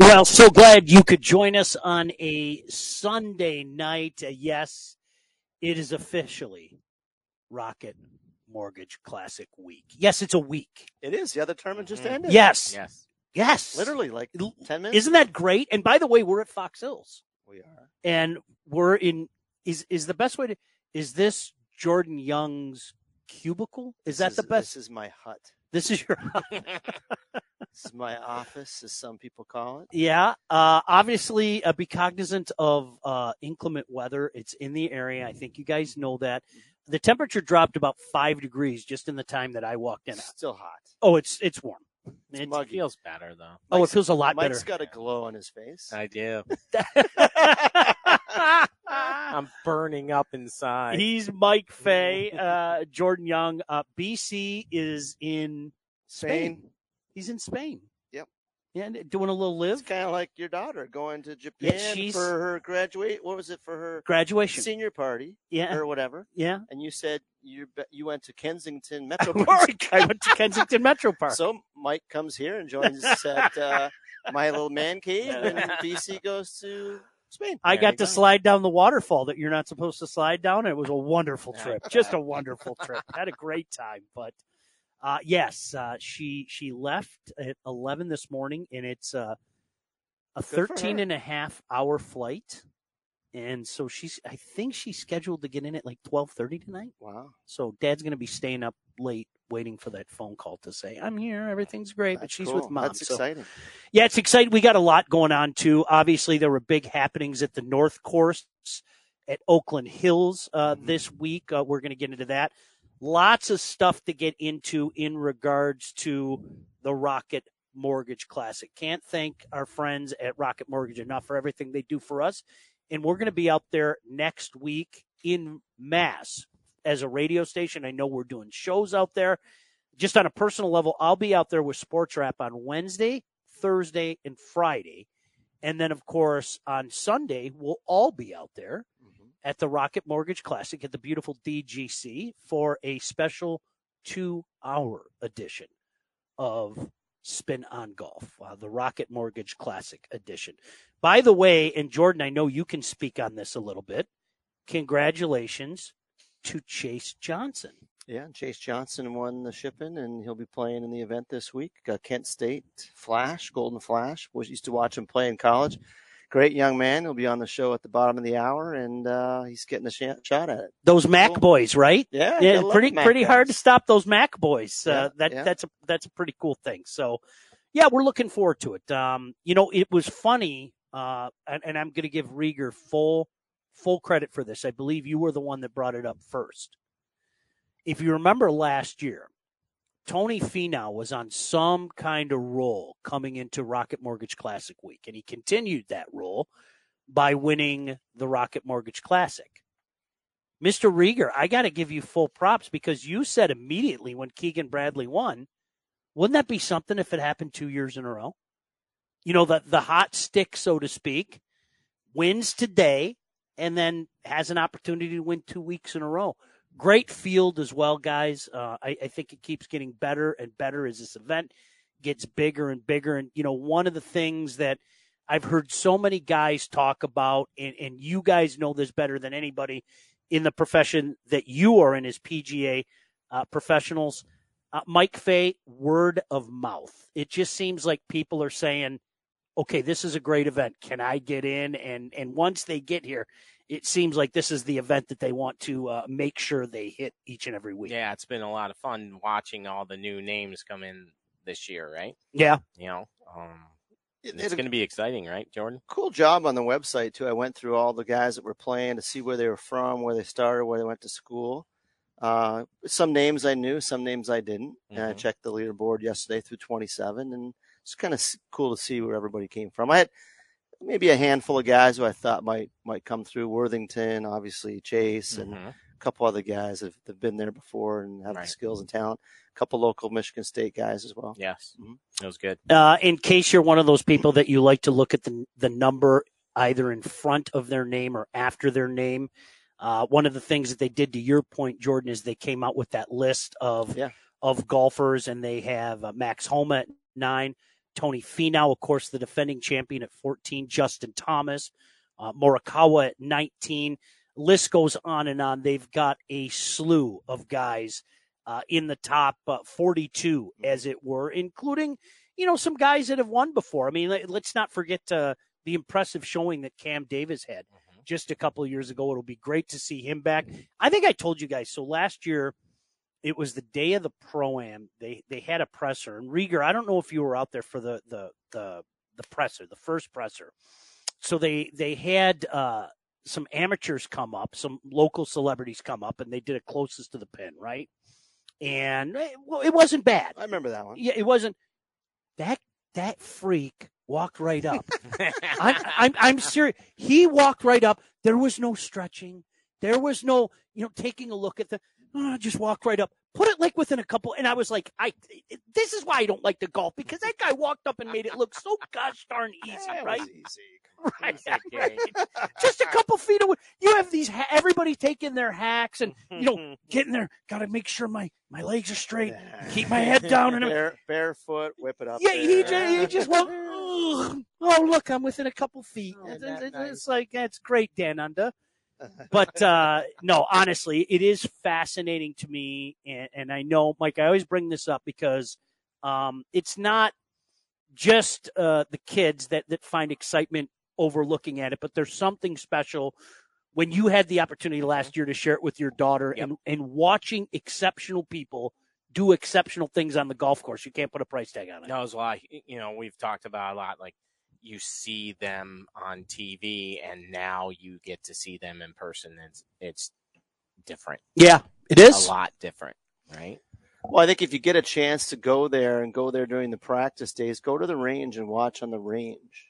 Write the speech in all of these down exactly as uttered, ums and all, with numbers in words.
Well, so glad you could join us on a Sunday night. Yes, it is officially Rocket Mortgage Classic week. Yes, it's a week. It is. Yeah, the tournament just mm-hmm. ended. Yes. Yes. Yes. Literally, like ten minutes. Isn't that great? And by the way, we're at Fox Hills. We are. And we're in, is, is the best way to, is this Jordan Young's cubicle? Is that the best? This is my hut. This is your This is my office, as some people call it. Yeah. Uh, obviously, uh, be cognizant of uh, inclement weather. It's in the area. I think you guys know that. The temperature dropped about five degrees just in the time that I walked in. It's still hot. Oh, it's it's warm. It's it muggy. Feels better, though. Oh, Mike's, it feels a lot Mike's better. Mike's got a glow on his face. I do. I'm burning up inside. He's Mike Fay, uh, Jordan Young. Uh, B C is in Spain. Spain. He's in Spain. Yep. Yeah, doing a little live. It's kind of like your daughter going to Japan yeah, for her graduate. What was it for her? Graduation. Senior party. Yeah. Or whatever. Yeah. And you said you you went to Kensington Metro Park. I went to Kensington Metro Park. So Mike comes here and joins us at uh, my little man cave, and B C goes to Spain. I there got to go. slide down the waterfall that you're not supposed to slide down. It was a wonderful trip. Just a wonderful trip. Had a great time, but. Uh, yes, uh, she she left at eleven this morning, and it's uh, a thirteen and a half hour flight. And so she's, I think she's scheduled to get in at like twelve thirty tonight. Wow. So Dad's going to be staying up late waiting for that phone call to say, I'm here, everything's great, That's but she's cool. with Mom. That's so exciting. Yeah, it's exciting. We got a lot going on, too. Obviously, there were big happenings at the North Course at Oakland Hills uh, mm-hmm. this week. Uh, we're going to get into that. Lots of stuff to get into in regards to the Rocket Mortgage Classic. Can't thank our friends at Rocket Mortgage enough for everything they do for us. And we're going to be out there next week in mass as a radio station. I know we're doing shows out there. Just on a personal level, I'll be out there with Sports Wrap on Wednesday, Thursday, and Friday. And then, of course, on Sunday, we'll all be out there at the Rocket Mortgage Classic at the beautiful D G C for a special two-hour edition of Spin on Golf, uh, the Rocket Mortgage Classic edition. By the way, and Jordan, I know you can speak on this a little bit, congratulations to Chase Johnson. Yeah, Chase Johnson won the Shippen, and he'll be playing in the event this week. Uh, Kent State, Flash, Golden Flash. We used to watch him play in college. Great young man. He'll be on the show at the bottom of the hour, and uh, he's getting a sh- shot at it. Those Mac cool. boys, right? Yeah, yeah pretty pretty guys. hard to stop those Mac boys. Uh, yeah, that yeah. that's a that's a pretty cool thing. So, yeah, we're looking forward to it. Um, you know, it was funny, uh, and, and I'm going to give Rieger full full credit for this. I believe you were the one that brought it up first. If you remember last year, Tony Finau was on some kind of roll coming into Rocket Mortgage Classic week, and he continued that roll by winning the Rocket Mortgage Classic. Mister Rieger, I got to give you full props because you said immediately when Keegan Bradley won, wouldn't that be something if it happened two years in a row? You know, the, the hot stick, so to speak, wins today and then has an opportunity to win two weeks in a row. Great field as well, guys. Uh, I, I think it keeps getting better and better as this event gets bigger and bigger. And, you know, one of the things that I've heard so many guys talk about, and, and you guys know this better than anybody in the profession that you are in as P G A uh, professionals, uh, Mike Fay, word of mouth. It just seems like people are saying, okay, this is a great event. Can I get in? And and once they get here, it seems like this is the event that they want to uh, make sure they hit each and every week. Yeah, it's been a lot of fun watching all the new names come in this year, right? Yeah. You know, um, it, it's going to be exciting, right, Jordan? Cool job on the website, too. I went through all the guys that were playing to see where they were from, where they started, where they went to school. Uh, some names I knew, some names I didn't. Mm-hmm. And I checked the leaderboard yesterday through twenty-seven, and it's kind of cool to see where everybody came from. I had maybe a handful of guys who I thought might might come through. Worthington, obviously, Chase, and mm-hmm. a couple other guys that have been there before and have right. the skills and talent. A couple local Michigan State guys as well. Yes, mm-hmm. that was good. Uh, in case you're one of those people that you like to look at the, the number either in front of their name or after their name, uh, one of the things that they did, to your point, Jordan, is they came out with that list of, yeah. of golfers, and they have uh, Max Homa at nine. Tony Finau, of course, the defending champion at fourteen, Justin Thomas, uh, Morikawa at nineteen. List goes on and on. They've got a slew of guys uh, in the top uh, forty-two, as it were, including, you know, some guys that have won before. I mean, let, let's not forget uh, the impressive showing that Cam Davis had just a couple of years ago. It'll be great to see him back. I think I told you guys, so last year, it was the day of the Pro-Am. They they had a presser. And Rieger, I don't know if you were out there for the the the, the presser, the first presser. So they, they had uh, some amateurs come up, some local celebrities come up, and they did it closest to the pin, right? And well, it wasn't bad. I remember that one. Yeah, it wasn't. That that freak walked right up. I'm, I'm, I'm serious. He walked right up. There was no stretching. There was no, you know, taking a look at the. Oh, just walked right up, put it like within a couple. And I was like, I, this is why I don't like the golf, because that guy walked up and made it look so gosh darn easy, that right? Was easy. Right. Right. Just a couple feet away. You have these, everybody taking their hacks and, you know, getting there. Got to make sure my, my legs are straight. Keep my head down. And bare, barefoot, whip it up. Yeah. There. He just, he just went, oh, look, I'm within a couple feet. Oh, it's that it's nice. Like, that's great, Dan Unda. But, uh, no, honestly, it is fascinating to me. And, and I know, Mike, I always bring this up because um, it's not just uh, the kids that, that find excitement over looking at it, but there's something special when you had the opportunity last year to share it with your daughter. Yep. and, and watching exceptional people do exceptional things on the golf course. You can't put a price tag on it. No, it's why, you know, we've talked about a lot, like, you see them on T V, and now you get to see them in person. It's, it's different. Yeah, it is. A lot different, right? Well, I think if you get a chance to go there and go there during the practice days, go to the range and watch on the range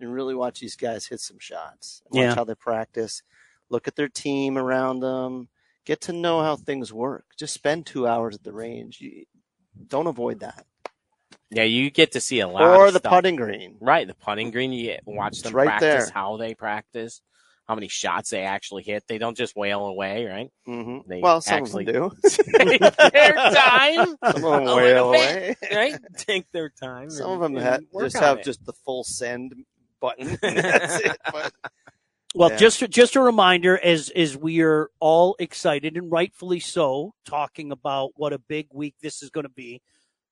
and really watch these guys hit some shots. Watch yeah. how they practice. Look at their team around them. Get to know how things work. Just spend two hours at the range. You, don't avoid that. Yeah, you get to see a lot. Or of the stuff. Putting green, right? The putting green. You watch them right practice there. How they practice, how many shots they actually hit. They don't just wail away, right? Mm-hmm. They well, some actually of them do. Take their time. Some of them wail away, right? Take their time. Some and, of them have, just have it. Just the full send button. That's it. But, well, yeah. just just a reminder, as as we are all excited and rightfully so, talking about what a big week this is going to be.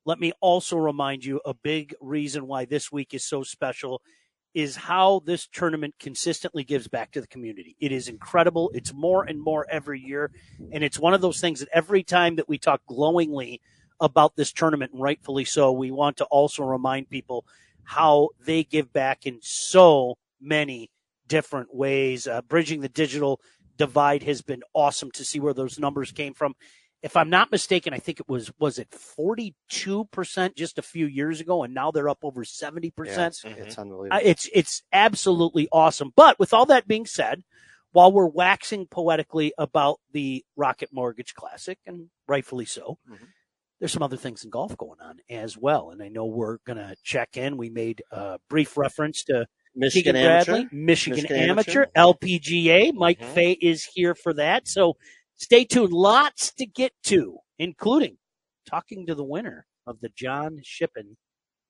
Let me also remind you, a big reason why this week is so special is how this tournament consistently gives back to the community. It is incredible. It's more and more every year. And it's one of those things that every time that we talk glowingly about this tournament, and rightfully so, we want to also remind people how they give back in so many different ways. Uh, bridging the digital divide has been awesome to see where those numbers came from. If I'm not mistaken, I think it was, was it forty-two percent just a few years ago, and now they're up over seventy percent. Yeah, it's, mm-hmm. it's unbelievable. It's, it's absolutely awesome. But with all that being said, while we're waxing poetically about the Rocket Mortgage Classic, and rightfully so, mm-hmm. there's some other things in golf going on as well. And I know we're going to check in. We made a brief reference to Michigan Keegan Bradley, Michigan, Michigan Amateur, Amateur, L P G A. Mike mm-hmm. Fay is here for that. So, stay tuned. Lots to get to, including talking to the winner of the John Shippen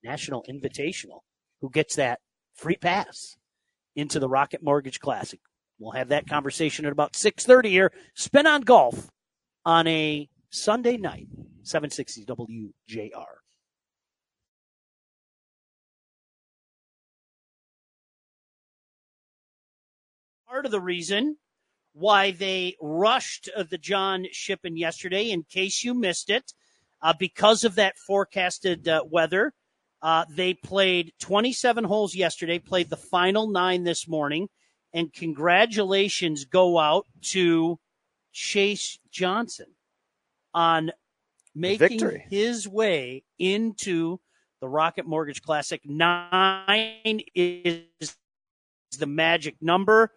National Invitational, who gets that free pass into the Rocket Mortgage Classic. We'll have that conversation at about six thirty here. Spin on Golf on a Sunday night, seven sixty W J R. Part of the reason why they rushed the John Shippen yesterday, in case you missed it, uh, because of that forecasted uh, weather. Uh, they played twenty-seven holes yesterday, played the final nine this morning, and congratulations go out to Chase Johnson on making victory. His way into the Rocket Mortgage Classic. Nine is the magic number.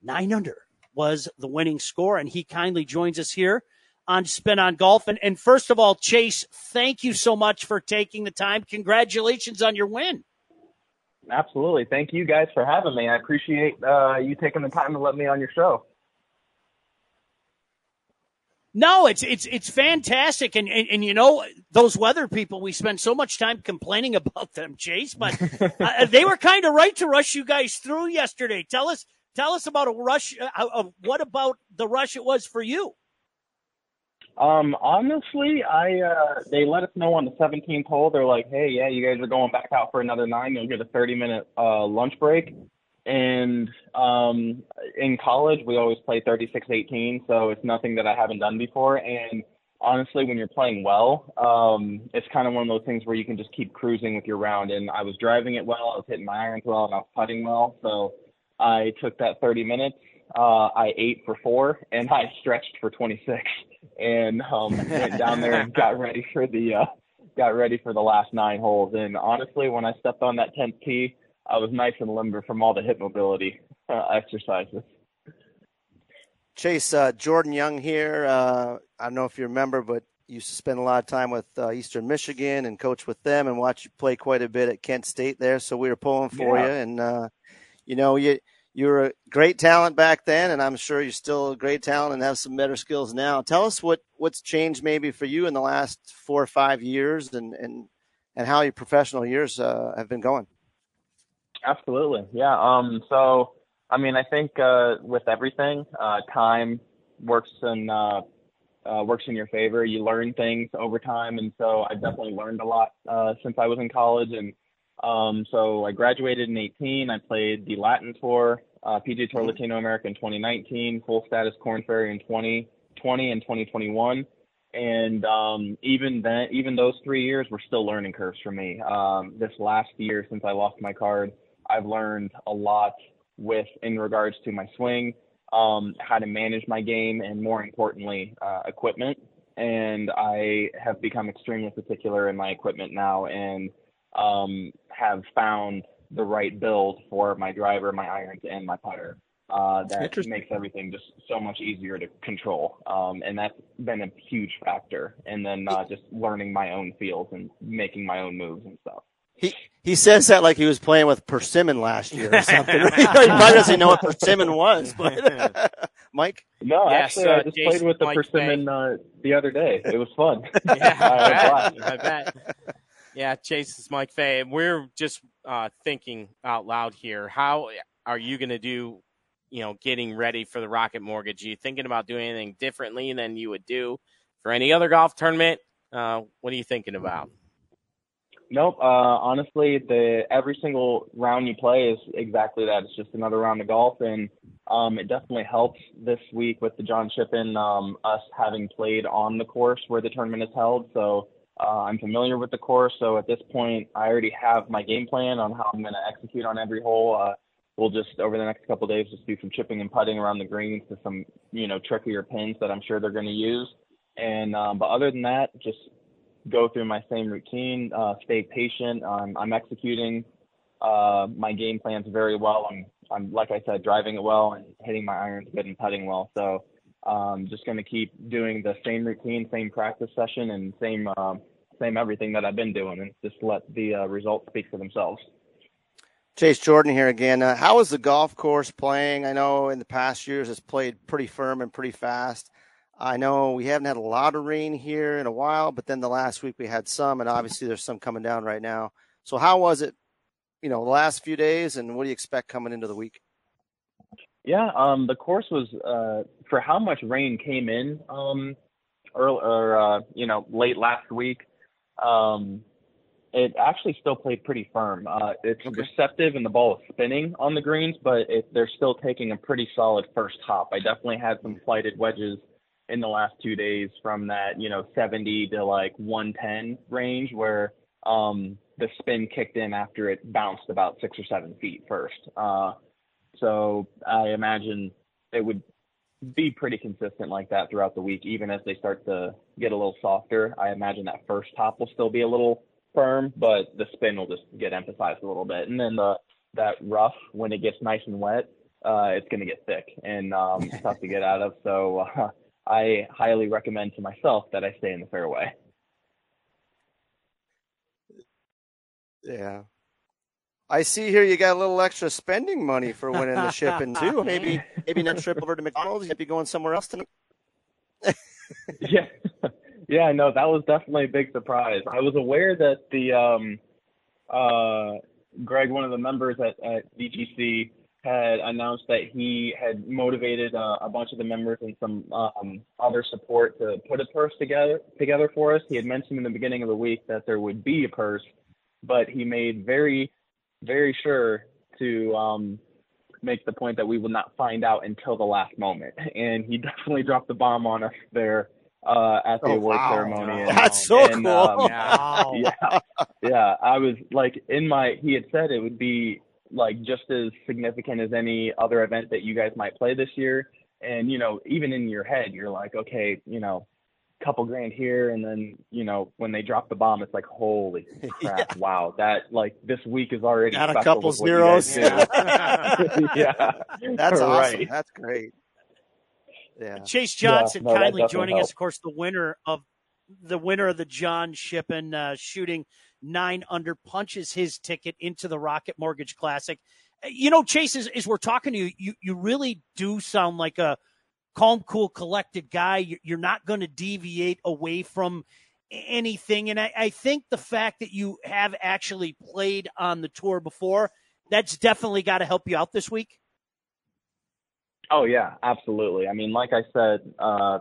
Nine under was the winning score, and he kindly joins us here on Spin on Golf. And, and first of all, Chase, thank you so much for taking the time. Congratulations on your win. Absolutely. Thank you guys for having me. I appreciate uh, you taking the time to let me on your show. No, it's it's it's fantastic, and, and and you know those weather people. We spend so much time complaining about them, Chase, but uh, they were kind of right to rush you guys through yesterday. Tell us, tell us about a rush. Uh, uh, what about the rush it was for you? Um, honestly, I uh, they let us know on the seventeenth hole. They're like, "Hey, yeah, you guys are going back out for another nine. You'll get a thirty-minute uh, lunch break." And um, in college, we always play thirty-six eighteen, so it's nothing that I haven't done before. And honestly, when you're playing well, um, it's kind of one of those things where you can just keep cruising with your round. And I was driving it well, I was hitting my irons well, and I was putting well. So I took that thirty minutes. Uh, I ate for four, and I stretched for twenty-six, and um, went down there and got ready for the uh, got ready for the last nine holes. And honestly, when I stepped on that tenth tee, I was nice and limber from all the hip mobility uh, exercises. Chase, uh, Jordan Young here. Uh, I don't know if you remember, but you used to spend a lot of time with uh, Eastern Michigan and coach with them and watch you play quite a bit at Kent State there. So we were pulling for yeah. you. And, uh, you know, you you were a great talent back then, and I'm sure you're still a great talent and have some better skills now. Tell us what, what's changed maybe for you in the last four or five years and, and, and how your professional years uh, have been going. Absolutely. Yeah. Um, so, I mean, I think, uh, with everything, uh, time works in, uh, uh, works in your favor. You learn things over time. And so I definitely learned a lot, uh, since I was in college. And, um, so I graduated in eighteen. I played the Latin Tour, uh, P G A Tour Latino America in twenty nineteen, full status Corn Ferry in twenty twenty and twenty twenty-one. And, um, even then, even those three years were still learning curves for me. Um, this last year, since I lost my card, I've learned a lot with in regards to my swing, um, how to manage my game, and more importantly, uh, equipment. And I have become extremely particular in my equipment now, and um, have found the right build for my driver, my irons, and my putter. Uh, that makes everything just so much easier to control. Um, and that's been a huge factor. And then uh, just learning my own fields and making my own moves and stuff. He he says that like he was playing with persimmon last year or something. He probably doesn't know what persimmon was, but Mike? No, yes, actually, uh, I just Jason, played with the Mike persimmon uh, the other day. It was fun. Yeah, I, bet. I bet. Yeah, Chase, is Mike Fay. We're just uh, thinking out loud here. How are you going to do, you know, getting ready for the Rocket Mortgage? Are you thinking about doing anything differently than you would do for any other golf tournament? Uh, what are you thinking about? Nope. Uh, honestly, the every single round you play is exactly that. It's just another round of golf, and um, it definitely helps this week with the John Shippen, um, us having played on the course where the tournament is held. So uh, I'm familiar with the course. So at this point, I already have my game plan on how I'm going to execute on every hole. Uh, we'll just, over the next couple of days, just do some chipping and putting around the greens to some, you know, trickier pins that I'm sure they're going to use. And um, but other than that, just go through my same routine, uh, stay patient. Um, I'm executing uh, my game plans very well. I'm, I'm, like I said, driving it well and hitting my irons good and putting well. So I'm um, just going to keep doing the same routine, same practice session, and same uh, same everything that I've been doing, and just let the uh, results speak for themselves. Chase, Jordan here again. Uh, how is the golf course playing? I know in the past years it's played pretty firm and pretty fast. I know we haven't had a lot of rain here in a while, but then the last week we had some, and obviously there's some coming down right now. So how was it, you know, the last few days, and what do you expect coming into the week? Yeah, um, the course was, uh, for how much rain came in um, early, or, uh, you know, late last week, um, it actually still played pretty firm. Uh, it's okay. Receptive, and the ball is spinning on the greens, but it, they're still taking a pretty solid first hop. I definitely had some flighted wedges in the last two days from that, you know, seventy to like one ten range where um, the spin kicked in after it bounced about six or seven feet first. Uh, so I imagine it would be pretty consistent like that throughout the week, even as they start to get a little softer. I imagine that first top will still be a little firm, but the spin will just get emphasized a little bit. And then the, that rough, when it gets nice and wet, uh, it's going to get thick and um, tough to get out of. So, uh, I highly recommend to myself that I stay in the fairway. Yeah. I see here you got a little extra spending money for winning the Shippen too. Maybe maybe next trip over to McDonald's, you'd be going somewhere else tonight. yeah, yeah, no, that was definitely a big surprise. I was aware that the um, uh, Greg, one of the members at, at D G C, had announced that he had motivated uh, a bunch of the members and some um, other support to put a purse together together for us. He had mentioned in the beginning of the week that there would be a purse, but he made very, very sure to um, make the point that we would not find out until the last moment. And he definitely dropped the bomb on us there uh, at the oh, award wow. ceremony. And, That's um, so and, cool. Um, wow. Yeah, yeah, I was like in my, he had said it would be like just as significant as any other event that you guys might play this year. And, you know, even in your head, you're like, okay, you know, couple grand here. And then, you know, when they drop the bomb, it's like, holy crap. yeah. Wow. That like this week is already not a couple zeros. Yeah. yeah. That's right. Awesome. That's great. Yeah. Chase Johnson yeah, no, kindly joining helped. us. Of course, the winner of the winner of the John Shippen uh, shooting nine under punches his ticket into the Rocket Mortgage Classic. You know, Chase, as, as we're talking to you, you, you really do sound like a calm, cool, collected guy. You're not going to deviate away from anything. And I, I think the fact that you have actually played on the tour before, that's definitely got to help you out this week. Oh, yeah, absolutely. I mean, like I said, uh,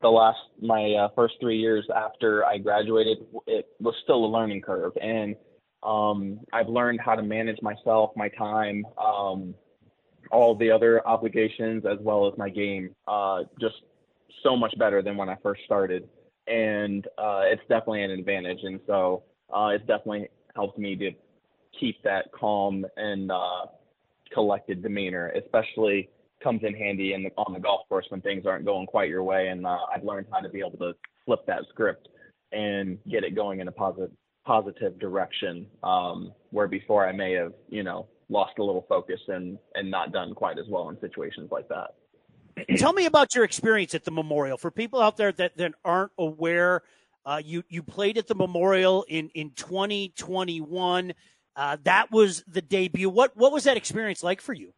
the last my uh, first three years after I graduated, it was still a learning curve. And um, I've learned how to manage myself, my time, um all the other obligations, as well as my game, uh, just so much better than when I first started. And uh, it's definitely an advantage. And so uh, it's definitely helped me to keep that calm and uh, collected demeanor, especially comes in handy in the, on the golf course when things aren't going quite your way. And uh, I've learned how to be able to flip that script and get it going in a positive, positive direction, um, where before I may have, you know, lost a little focus and, and not done quite as well in situations like that. Tell me about your experience at the Memorial. For people out there that, that aren't aware, uh, you, you played at the Memorial in, in twenty twenty-one. Uh, that was the debut. What, what was that experience like for you?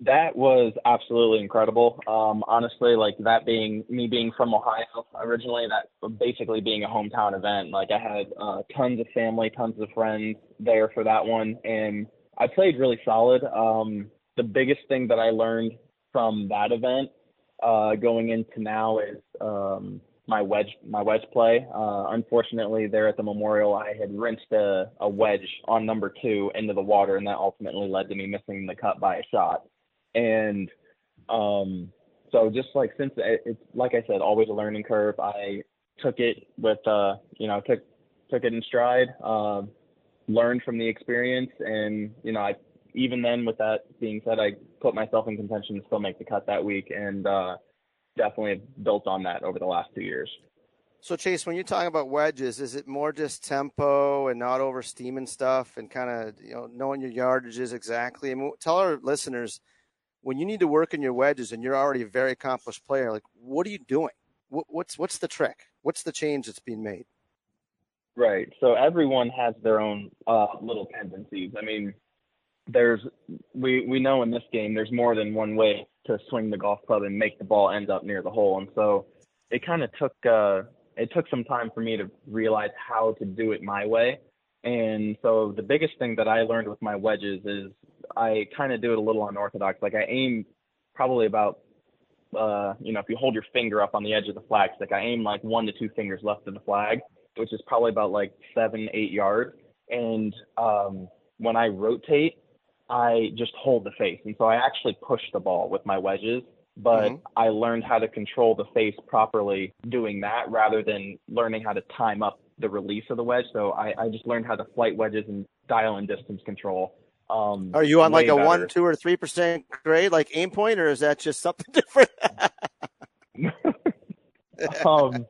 That was absolutely incredible. Um, honestly, like that being me being from Ohio originally, that basically being a hometown event. Like I had uh, tons of family, tons of friends there for that one. And I played really solid. Um, the biggest thing that I learned from that event uh, going into now is um, my wedge, my wedge play. Uh, unfortunately, there at the Memorial, I had rinsed a, a wedge on number two into the water, and that ultimately led to me missing the cut by a shot. And um, so just like since it, it's like I said, always a learning curve. I took it with uh, you know took took it in stride, uh, learned from the experience, and you know I even then with that being said, I put myself in contention to still make the cut that week, and uh, definitely have built on that over the last two years. So Chase, when you're talking about wedges, is it more just tempo and not over steaming stuff, and kind of you know knowing your yardages exactly? I mean, tell our listeners, when you need to work in your wedges and you're already a very accomplished player, like what are you doing? What, what's, what's the trick? What's the change that's being made? Right. So everyone has their own uh, little tendencies. I mean, there's, we, we know in this game, there's more than one way to swing the golf club and make the ball end up near the hole. And so it kind of took, uh, it took some time for me to realize how to do it my way. And so the biggest thing that I learned with my wedges is I kind of do it a little unorthodox. Like I aim probably about, uh, you know, if you hold your finger up on the edge of the flagstick, I aim like one to two fingers left of the flag, which is probably about like seven, eight yards. And um, when I rotate, I just hold the face. And so I actually push the ball with my wedges, but mm-hmm. I learned how to control the face properly doing that rather than learning how to time up the release of the wedge. So I, I just learned how to flight wedges and dial in distance control. Um, Are you on like a better. one, two, or three percent grade, like aim point, or is that just something different? um,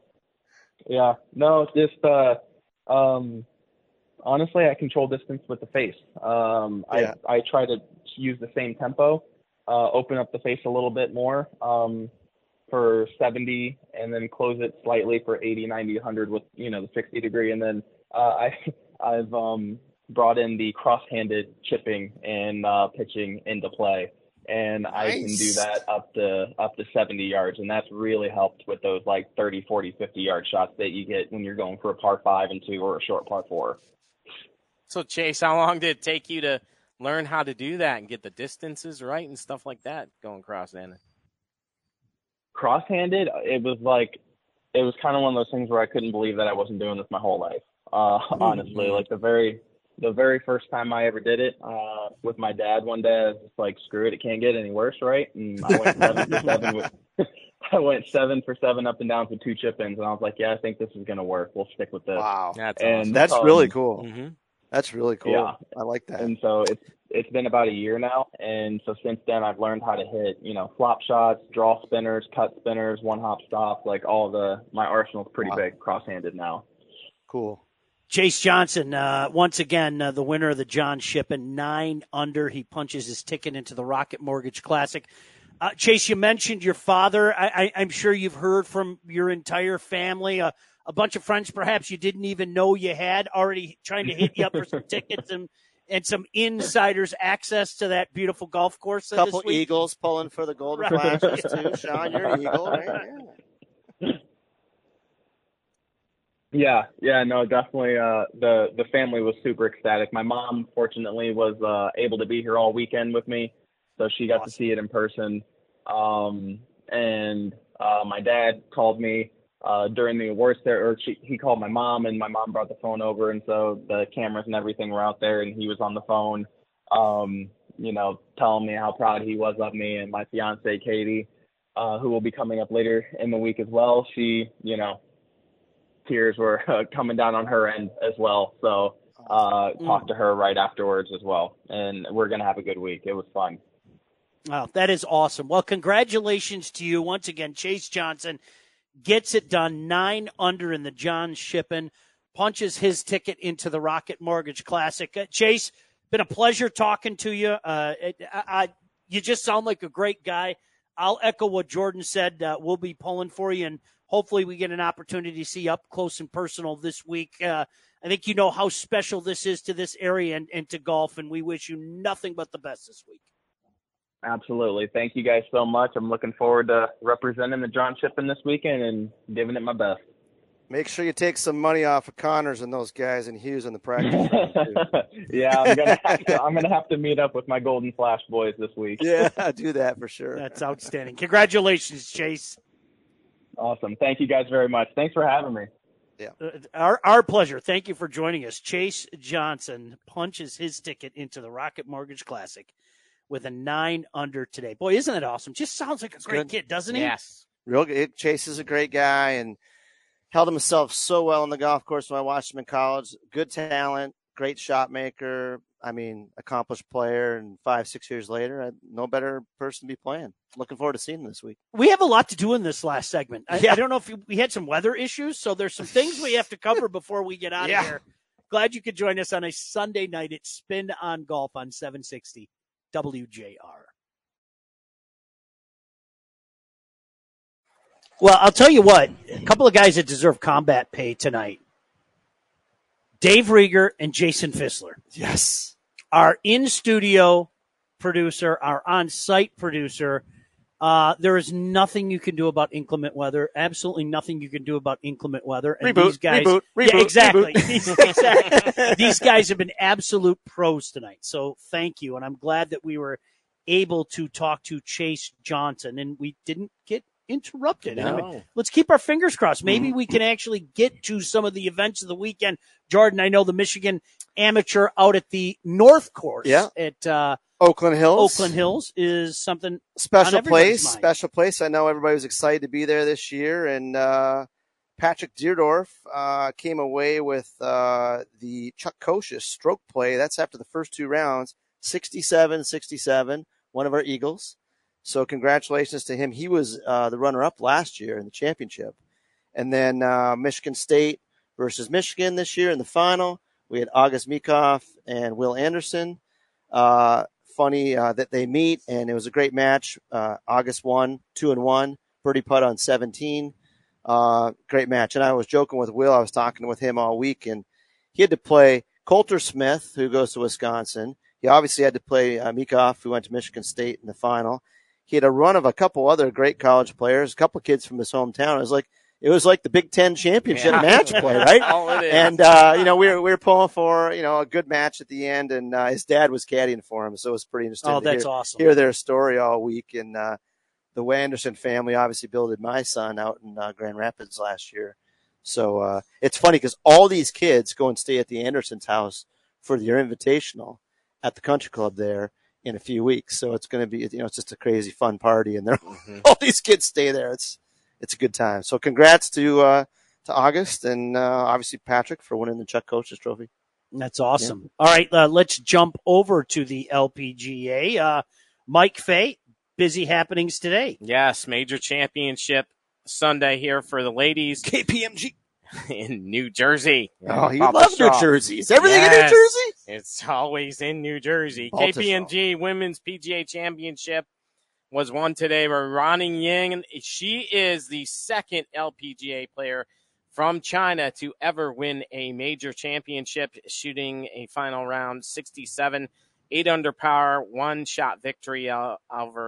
yeah, no, just uh, um, honestly, I control distance with the face. Um, yeah. I I try to use the same tempo, uh, open up the face a little bit more um, for seventy, and then close it slightly for eighty, ninety, one hundred with you know the sixty degree, and then uh, I I've um. brought in the cross-handed chipping and uh, pitching into play. and nice. I can do that up to up to seventy yards, and that's really helped with those like thirty, forty, fifty yard shots that you get when you're going for a par five and two or a short par four. So Chase, how long did it take you to learn how to do that and get the distances right and stuff like that going cross-handed? Cross-handed, it was like, it was kind of one of those things where I couldn't believe that I wasn't doing this my whole life. Uh, mm-hmm. Honestly, like the very, the very first time I ever did it uh, with my dad one day, I was just like, screw it, it can't get any worse, right? And I went seven for seven with, I went seven for seven up and down with two chip-ins, and I was like, yeah, I think this is going to work. We'll stick with this. Wow, that's and awesome. That's um, really cool. Mm-hmm. That's really cool. Yeah. I like that. And so it's it's been about a year now. And so since then, I've learned how to hit, you know, flop shots, draw spinners, cut spinners, one hop stop, like all the, my arsenal's pretty wow. big cross-handed now. Cool. Chase Johnson, uh, once again, uh, the winner of the John Shippen, nine under. He punches his ticket into the Rocket Mortgage Classic. Uh, Chase, you mentioned your father. I, I, I'm sure you've heard from your entire family, uh, a bunch of friends perhaps you didn't even know you had already trying to hit you up for some tickets and, and some insider's access to that beautiful golf course. A couple this Eagles pulling for the Golden right. Flashes too. Sean, you're an Eagle. Right? Yeah, yeah, no, definitely. Uh, the, the family was super ecstatic. My mom, fortunately, was uh, able to be here all weekend with me, so she got awesome. to see it in person. Um, and uh, my dad called me. Uh, during the awards there, or she, he called my mom, and my mom brought the phone over, and so the cameras and everything were out there, and he was on the phone, um, you know, telling me how proud he was of me. And my fiance Katie, uh, who will be coming up later in the week as well, she, you know, tears were uh, coming down on her end as well. So uh, mm. talked to her right afterwards as well, and we're gonna have a good week. It was fun. Wow, that is awesome. Well, congratulations to you once again, Chase Johnson. Gets it done, nine under in the John Shippen, punches his ticket into the Rocket Mortgage Classic. Uh, Chase, been a pleasure talking to you. Uh, it, I, I, you just sound like a great guy. I'll echo what Jordan said. Uh, we'll be pulling for you, and hopefully we get an opportunity to see you up close and personal this week. Uh, I think you know how special this is to this area and, and to golf, and we wish you nothing but the best this week. Absolutely. Thank you guys so much. I'm looking forward to representing the John Shippen this weekend and giving it my best. Make sure you take some money off of Connors and those guys and Hughes in the practice round too. Yeah, I'm gonna have to, I'm gonna have to meet up with my Golden Flash boys this week. Yeah, do that for sure. That's outstanding. Congratulations, Chase. Awesome. Thank you guys very much. Thanks for having me. Yeah, our our pleasure. Thank you for joining us. Chase Johnson punches his ticket into the Rocket Mortgage Classic with a nine under today. Boy, isn't it awesome? Just sounds like a great Good. kid, doesn't he? Yes. Real good. Chase is a great guy and held himself so well on the golf course when I watched him in college. Good talent, great shot maker. I mean, accomplished player. And five, six years later, I, no better person to be playing. Looking forward to seeing him this week. We have a lot to do in this last segment. I, yeah. I don't know if you, we had some weather issues, so there's some things we have to cover before we get out yeah. of here. Glad you could join us on a Sunday night at Spin on Golf on seven sixty W J R. Well, I'll tell you what, a couple of guys that deserve combat pay tonight, Dave Rieger and Jason Fissler. Yes. Our in-studio producer, our on-site producer. Uh, there is nothing you can do about inclement weather. Absolutely nothing you can do about inclement weather. And reboot, these guys, reboot, reboot, yeah, exactly. Reboot. exactly. These guys have been absolute pros tonight. So thank you. And I'm glad that we were able to talk to Chase Johnson and we didn't get interrupted. No. Anyway, let's keep our fingers crossed. Maybe mm. we can actually get to some of the events of the weekend. Jordan, I know the Michigan amateur out at the North Course yeah. at, uh, Oakland Hills. Oakland Hills is something special place, mind. special place. I know everybody was excited to be there this year. And uh, Patrick Dierdorf uh, came away with uh, the Chuck Kocsis stroke play. That's after the first two rounds, sixty-seven sixty-seven, one of our Eagles. So congratulations to him. He was uh, the runner-up last year in the championship. And then uh, Michigan State versus Michigan this year in the final. We had August Meekhof and Will Anderson. Uh, funny uh, that they meet, and it was a great match. Uh, August won, two and one, birdie putt on seventeen. Uh, great match. And I was joking with Will. I was talking with him all week, and he had to play Coulter Smith, who goes to Wisconsin. He obviously had to play uh, Meekhof, who went to Michigan State in the final. He had a run of a couple other great college players, a couple kids from his hometown. It was like it was like the Big Ten championship yeah. match play, right? All it is. And uh, you know, we were we were pulling for you know a good match at the end, and uh, his dad was caddying for him, so it was pretty interesting. Oh, to that's hear, awesome! Hear their story all week, and uh, the Will Anderson family obviously billeted my son out in uh, Grand Rapids last year. So uh, it's funny because all these kids go and stay at the Anderson's house for their invitational at the country club there in a few weeks. So it's going to be, you know, it's just a crazy fun party, and they're mm-hmm. all these kids stay there. It's it's a good time. So congrats to uh, to August and uh, obviously Patrick for winning the Chuck Kocsis Trophy. That's awesome. Yeah. All right, uh, let's jump over to the L P G A. Uh, Mike Fay, busy happenings today. Yes, major championship Sunday here for the ladies. K P M G in New Jersey. Oh, you Papa love Shaw. New Jersey. Is everything yes, in New Jersey? It's always in New Jersey. Balta K P M G Shaw. Women's P G A Championship was won today by Ronning Ying. She is the second L P G A player from China to ever win a major championship, shooting a final round sixty-seven, eight under par, one-shot victory over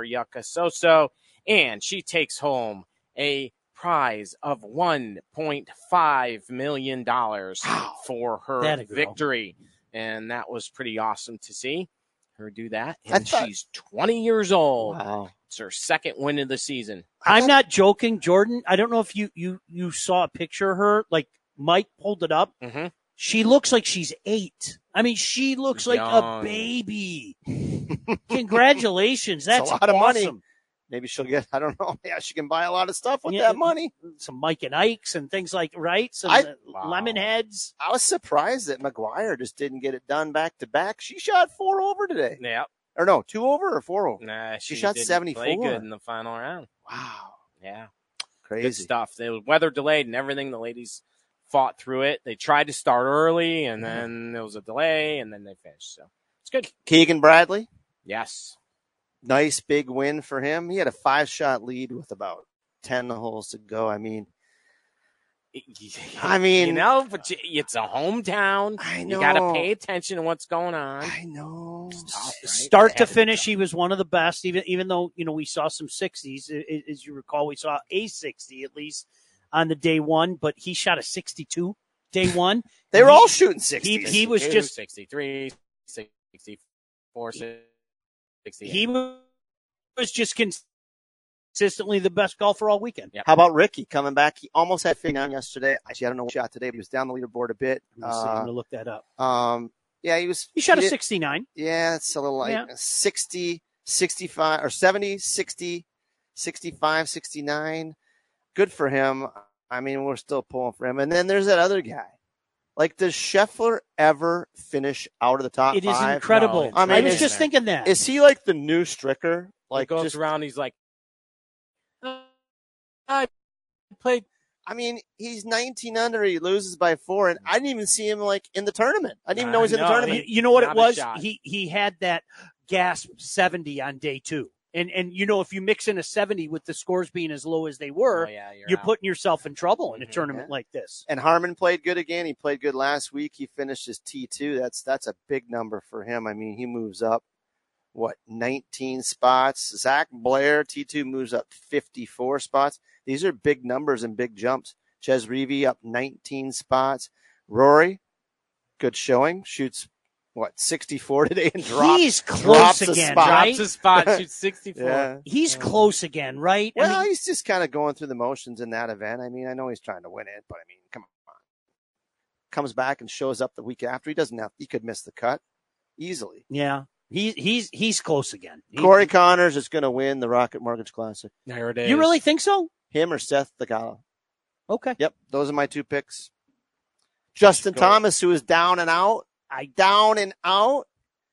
Yuka Soso, and she takes home a prize of one point five million dollars wow. for her victory. And that was pretty awesome to see her do that. And thought, she's twenty years old. Wow. It's her second win of the season. I'm not joking, Jordan. I don't know if you, you, you saw a picture of her. Like, Mike pulled it up. Mm-hmm. She looks like she's eight. I mean, she looks Young. like a baby. Congratulations. That's a lot awesome. of money. Maybe she'll get, I don't know, yeah, she can buy a lot of stuff with yeah, that money. Some Mike and Ikes and things like, right? Some I, wow. lemon heads. I was surprised that McGuire just didn't get it done back to back. She shot four over today. Yeah. Or no, two over or four over? Nah, she, she shot seventy-four. She didn't play good in the final round. Wow. Yeah. Crazy. Good stuff. It was weather delayed and everything. The ladies fought through it. They tried to start early, and mm-hmm. then there was a delay, and then they finished. So it's good. Keegan Bradley? Yes. Nice big win for him. He had a five-shot lead with about ten holes to go. I mean, I mean, you know, but it's a hometown. I know. You got to pay attention to what's going on. I know. Stop, right? Start to finish, he was one of the best. Even even though you know we saw some sixties, as you recall, we saw a sixty at least on the day one. But he shot a sixty-two day one. They were he, all shooting sixties. He, he was just sixty-three, sixty-four, sixty. sixty-eight. He was just consistently the best golfer all weekend. Yep. How about Ricky coming back? He almost had fifty-nine yesterday. Actually, I don't know what shot today, but he was down the leaderboard a bit. I'm uh, going to look that up. Um, yeah, he was. He shot he a sixty-nine. Did, yeah, it's a little like yeah. sixty, sixty-five, or seventy, sixty, sixty-five, sixty-nine. Good for him. I mean, we're still pulling for him. And then there's that other guy. Like, does Scheffler ever finish out of the top five? It is five? incredible. No, I, mean, I was just thinking that. Is he like the new Stricker? Like he goes just, around, he's like, uh, I played. I mean, he's nineteen under. He loses by four, and I didn't even see him like in the tournament. I didn't even know he's in the tournament. You know what it was? He he had that gasp seventy on day two, and and you know if you mix in a seventy with the scores being as low as they were, oh, yeah, you're, you're putting yourself in trouble in a mm-hmm, tournament yeah. like this. And Harmon played good again. He played good last week. He finished his T two. That's that's a big number for him. I mean, he moves up what nineteen spots. Zach Blair T two moves up fifty-four spots. These are big numbers and big jumps. Ches Reavie up nineteen spots. Rory, good showing. Shoots. What, sixty-four today and drops, he's close drops again, a spot. Right? Drops a spot, shoots sixty-four. yeah. He's yeah. close again, right? Well, I mean, he's just kind of going through the motions in that event. I mean, I know he's trying to win it, but I mean, come on. Comes back and shows up the week after. He doesn't have, he could miss the cut easily. Yeah. He, he's he's close again. He, Corey Connors is going to win the Rocket Mortgage Classic. There it is. You really think so? Him or Seth Thigala. Okay. Yep. Those are my two picks. Justin Thomas, who is down and out. I down and out,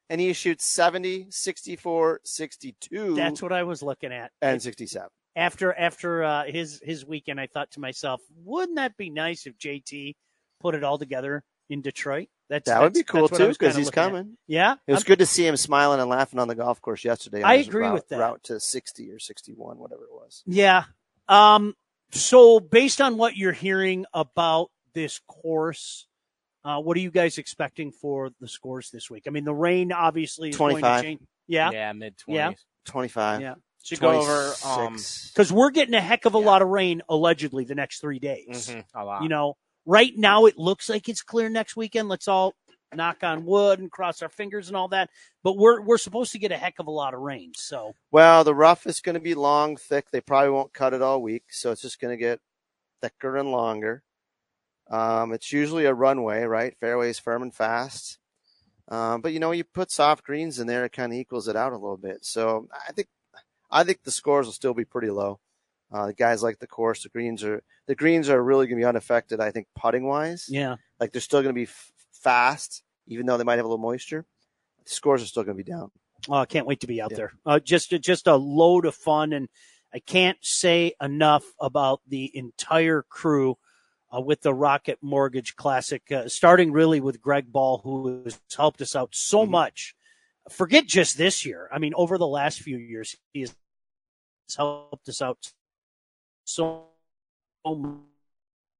and he shoots seventy, sixty-four, sixty-two. That's what I was looking at. And sixty-seven. After after uh, his, his weekend, I thought to myself, wouldn't that be nice if J T put it all together in Detroit? That's, that that's, would be cool, too, because he's coming. At. Yeah? It was I'm, good to see him smiling and laughing on the golf course yesterday. I agree route, with that. Route to sixty or sixty-one, whatever it was. Yeah. Um. So based on what you're hearing about this course, Uh, what are you guys expecting for the scores this week? I mean, the rain obviously is twenty-five. Going to change. Yeah. Yeah, mid-twenties. Yeah. twenty-five. Yeah. Should go over, um, because we're getting a heck of a yeah. lot of rain allegedly the next three days. Mm-hmm. A lot. You know, right now it looks like it's clear next weekend. Let's all knock on wood and cross our fingers and all that. But we're we're supposed to get a heck of a lot of rain. So, well, the rough is going to be long, thick. They probably won't cut it all week, so it's just going to get thicker and longer. Um, it's usually a runway, right? Fairways firm and fast. Um, but you know, you put soft greens in there, it kind of equals it out a little bit. So I think. I think the scores will still be pretty low. Uh, the guys like the course. The greens are the greens are really going to be unaffected, I think, putting-wise. Yeah. Like, they're still going to be f- fast, even though they might have a little moisture. The scores are still going to be down. I uh, can't wait to be out yeah. there. Uh, just, just a load of fun, and I can't say enough about the entire crew uh, with the Rocket Mortgage Classic, uh, starting really with Greg Ball, who has helped us out so mm-hmm. much. Forget just this year. I mean, over the last few years, he has helped us out so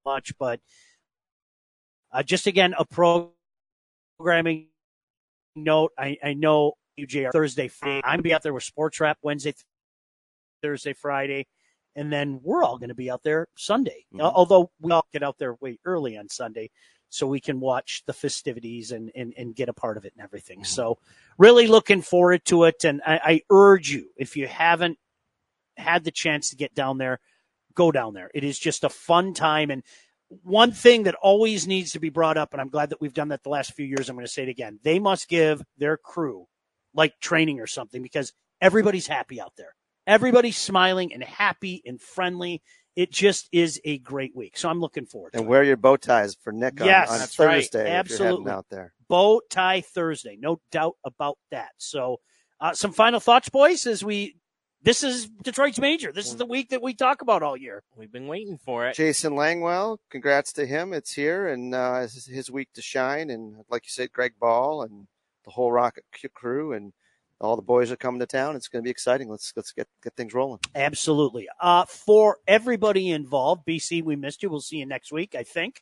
much. But uh, just, again, a programming note. I, I know W J R Thursday, Friday. I'm going to be out there with Sports Wrap Wednesday, Thursday, Friday. And then we're all going to be out there Sunday, mm-hmm. although we all get out there way early on Sunday, so we can watch the festivities and, and, and get a part of it and everything. So really looking forward to it. And I, I urge you, if you haven't had the chance to get down there, go down there. It is just a fun time. And one thing that always needs to be brought up, and I'm glad that we've done that the last few years, I'm going to say it again, they must give their crew like training or something, because everybody's happy out there. Everybody's smiling and happy and friendly. It just is a great week, so I'm looking forward to and it. And wear your bow ties for Nick on, yes, on that's Thursday right. Absolutely. If you're heading out there. Bow tie Thursday, no doubt about that. So uh, some final thoughts, boys, as we – this is Detroit's major. This is the week that we talk about all year. We've been waiting for it. Jason Langwell, congrats to him. It's here, and uh, it's his week to shine. And like you said, Greg Ball and the whole Rocket crew and – all the boys are coming to town. It's going to be exciting. Let's let's get, get things rolling. Absolutely. Uh, for everybody involved, B C, we missed you. We'll see you next week, I think.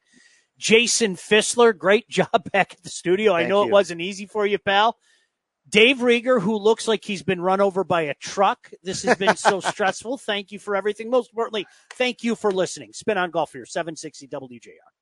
Jason Fissler, great job back at the studio. Thank I know you. It wasn't easy for you, pal. Dave Rieger, who looks like he's been run over by a truck. This has been so stressful. Thank you for everything. Most importantly, thank you for listening. Spin on Golf here, seven sixty W J R.